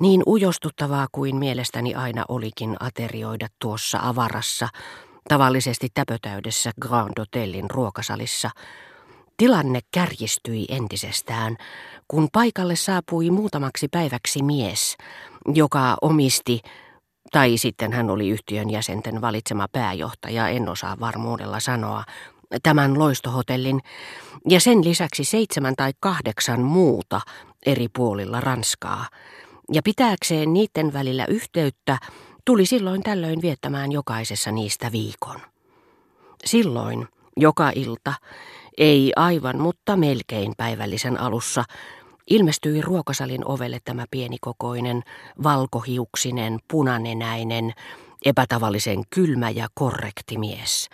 Niin ujostuttavaa kuin mielestäni aina olikin aterioida tuossa avarassa, tavallisesti täpötäydessä Grand Hotelin ruokasalissa, tilanne kärjistyi entisestään, kun paikalle saapui muutamaksi päiväksi mies, joka omisti, tai sitten hän oli yhtiön jäsenten valitsema pääjohtaja, en osaa varmuudella sanoa, tämän loistohotellin ja sen lisäksi 7 tai 8 muuta eri puolilla Ranskaa. Ja pitääkseen niiden välillä yhteyttä tuli silloin tällöin viettämään jokaisessa niistä viikon. Silloin, joka ilta, ei aivan mutta melkein päivällisen alussa, ilmestyi ruokasalin ovelle tämä pienikokoinen, valkohiuksinen, punanenäinen, epätavallisen kylmä ja korrekti mies,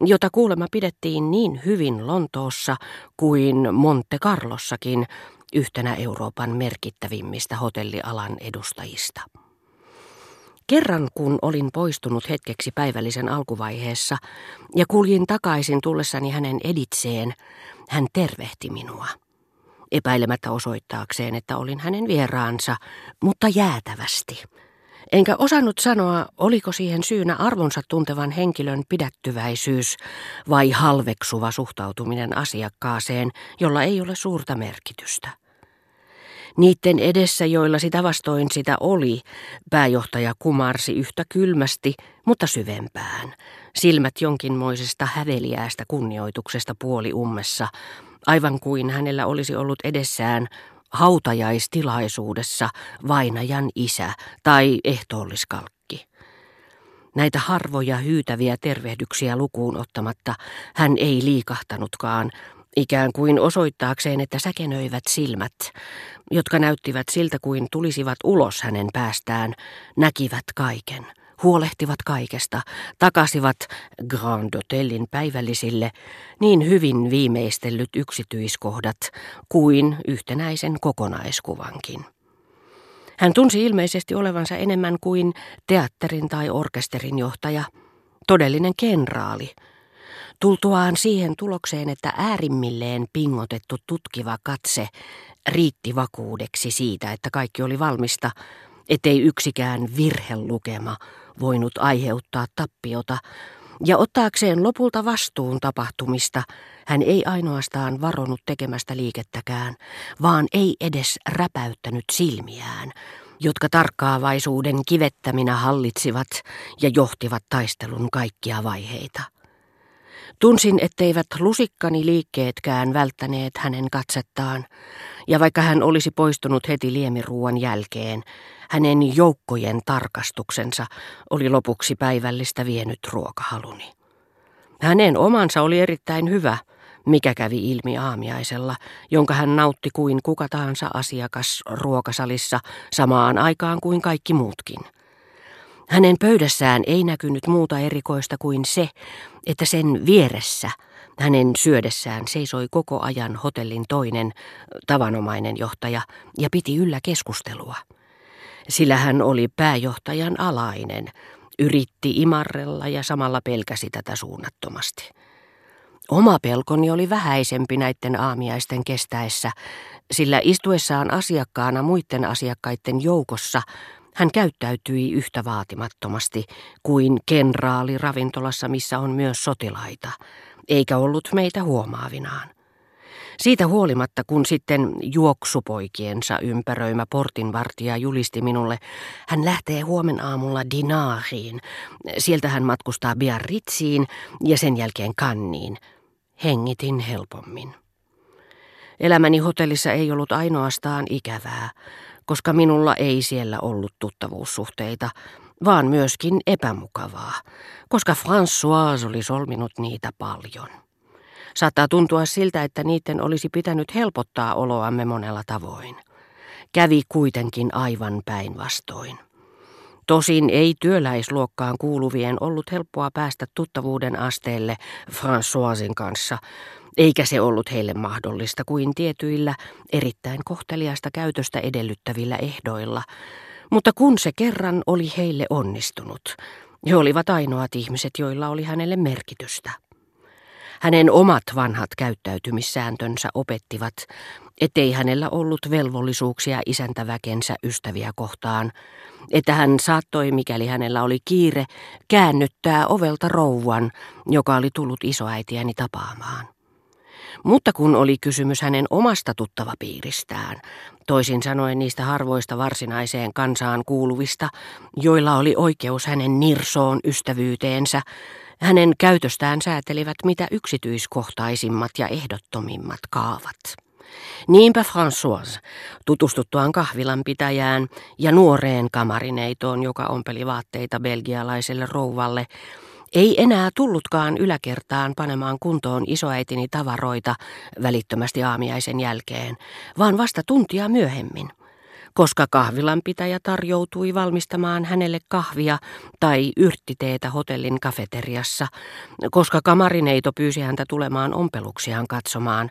jota kuulemma pidettiin niin hyvin Lontoossa kuin Monte Carlossakin, yhtenä Euroopan merkittävimmistä hotellialan edustajista. Kerran kun olin poistunut hetkeksi päivällisen alkuvaiheessa ja kuljin takaisin tullessani hänen editseen, hän tervehti minua. Epäilemättä osoittaakseen, että olin hänen vieraansa, mutta jäätävästi. Enkä osannut sanoa, oliko siihen syynä arvonsa tuntevan henkilön pidättyväisyys vai halveksuva suhtautuminen asiakkaaseen, jolla ei ole suurta merkitystä. Niiden edessä, joilla sitä vastoin sitä oli, pääjohtaja kumarsi yhtä kylmästi, mutta syvempään, silmät jonkinmoisesta häveliäästä kunnioituksesta puoliummessa, aivan kuin hänellä olisi ollut edessään hautajaistilaisuudessa vainajan isä tai ehtoolliskalkki. Näitä harvoja hyytäviä tervehdyksiä lukuun ottamatta hän ei liikahtanutkaan, ikään kuin osoittaakseen, että säkenöivät silmät, jotka näyttivät siltä kuin tulisivat ulos hänen päästään, näkivät kaiken, huolehtivat kaikesta, takasivat Grand Hotelin päivällisille niin hyvin viimeistellyt yksityiskohdat kuin yhtenäisen kokonaiskuvankin. Hän tunsi ilmeisesti olevansa enemmän kuin teatterin tai orkesterin johtaja, todellinen kenraali. Tultuaan siihen tulokseen, että äärimmilleen pingotettu tutkiva katse riitti vakuudeksi siitä, että kaikki oli valmista, ettei yksikään virhelukema voinut aiheuttaa tappiota, ja ottaakseen lopulta vastuun tapahtumista, hän ei ainoastaan varonut tekemästä liikettäkään, vaan ei edes räpäyttänyt silmiään, jotka tarkkaavaisuuden kivettäminä hallitsivat ja johtivat taistelun kaikkia vaiheita. Tunsin, etteivät lusikkani liikkeetkään välttäneet hänen katsettaan, ja vaikka hän olisi poistunut heti liemiruuan jälkeen, hänen joukkojen tarkastuksensa oli lopuksi päivällistä vienyt ruokahaluni. Hänen omansa oli erittäin hyvä, mikä kävi ilmi aamiaisella, jonka hän nautti kuin kuka tahansa asiakas ruokasalissa samaan aikaan kuin kaikki muutkin. Hänen pöydässään ei näkynyt muuta erikoista kuin se, että sen vieressä hänen syödessään seisoi koko ajan hotellin toinen tavanomainen johtaja ja piti yllä keskustelua. Sillä hän oli pääjohtajan alainen, yritti imarrella ja samalla pelkäsi tätä suunnattomasti. Oma pelkoni oli vähäisempi näiden aamiaisten kestäessä, sillä istuessaan asiakkaana muiden asiakkaiden joukossa hän käyttäytyi yhtä vaatimattomasti kuin kenraali ravintolassa, missä on myös sotilaita, eikä ollut meitä huomaavinaan. Siitä huolimatta, kun sitten juoksupoikiensa ympäröimä portinvartija julisti minulle, hän lähtee huomenaamulla Dinahiin. Sieltä hän matkustaa Biarritziin ja sen jälkeen Kanniin. Hengitin helpommin. Elämäni hotellissa ei ollut ainoastaan ikävää, koska minulla ei siellä ollut tuttavuussuhteita, vaan myöskin epämukavaa, koska Françoise oli solminut niitä paljon. Saattaa tuntua siltä, että niiden olisi pitänyt helpottaa oloamme monella tavoin. Kävi kuitenkin aivan päinvastoin. Tosin ei työläisluokkaan kuuluvien ollut helppoa päästä tuttavuuden asteelle Françoisen kanssa, eikä se ollut heille mahdollista kuin tietyillä erittäin kohteliaista käytöstä edellyttävillä ehdoilla. Mutta kun se kerran oli heille onnistunut, he olivat ainoat ihmiset, joilla oli hänelle merkitystä. Hänen omat vanhat käyttäytymissääntönsä opettivat, ettei hänellä ollut velvollisuuksia isäntäväkensä ystäviä kohtaan, että hän saattoi, mikäli hänellä oli kiire, käännyttää ovelta rouvan, joka oli tullut isoäitiäni tapaamaan. Mutta kun oli kysymys hänen omasta tuttavapiiristään, toisin sanoen niistä harvoista varsinaiseen kansaan kuuluvista, joilla oli oikeus hänen nirsoon ystävyyteensä, hänen käytöstään säätelivät mitä yksityiskohtaisimmat ja ehdottomimmat kaavat. Niinpä Françoise, tutustuttuaan kahvilan pitäjään ja nuoreen kamarineitoon, joka ompeli vaatteita belgialaiselle rouvalle, ei enää tullutkaan yläkertaan panemaan kuntoon isoäitini tavaroita välittömästi aamiaisen jälkeen, vaan vasta tuntia myöhemmin, koska kahvilanpitäjä tarjoutui valmistamaan hänelle kahvia tai yrttiteetä hotellin kafeteriassa, koska kamarineito pyysi häntä tulemaan ompeluksiaan katsomaan,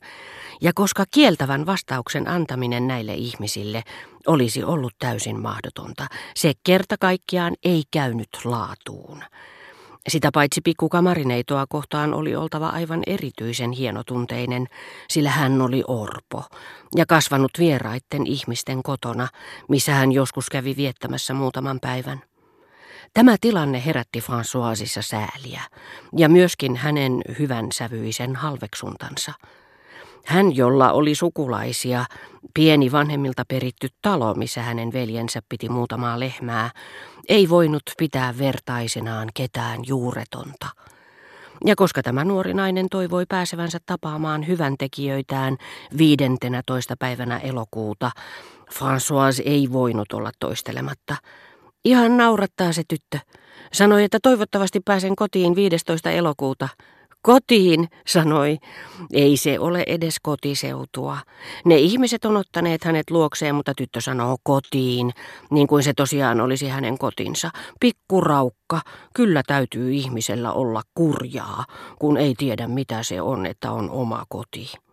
ja koska kieltävän vastauksen antaminen näille ihmisille olisi ollut täysin mahdotonta, se kerta kaikkiaan ei käynyt laatuun. Sitä paitsi pikkukamarineitoa kohtaan oli oltava aivan erityisen hienotunteinen, sillä hän oli orpo ja kasvanut vieraitten ihmisten kotona, missä hän joskus kävi viettämässä muutaman päivän. Tämä tilanne herätti Françoisissa sääliä ja myöskin hänen hyvänsävyisen halveksuntansa. Hän, jolla oli sukulaisia, pieni vanhemmilta peritty talo, missä hänen veljensä piti muutamaa lehmää, ei voinut pitää vertaisenaan ketään juuretonta. Ja koska tämä nuori nainen toivoi pääsevänsä tapaamaan hyväntekijöitään 15. päivänä elokuuta, Françoise ei voinut olla toistelematta. Ihan naurattaa se tyttö. Sanoi, että toivottavasti pääsen kotiin 15. elokuuta. Kotiin, sanoi. Ei se ole edes kotiseutua. Ne ihmiset on ottaneet hänet luokseen, mutta tyttö sanoo kotiin, niin kuin se tosiaan olisi hänen kotinsa. Pikkuraukka, kyllä täytyy ihmisellä olla kurjaa, kun ei tiedä mitä se on, että on oma koti.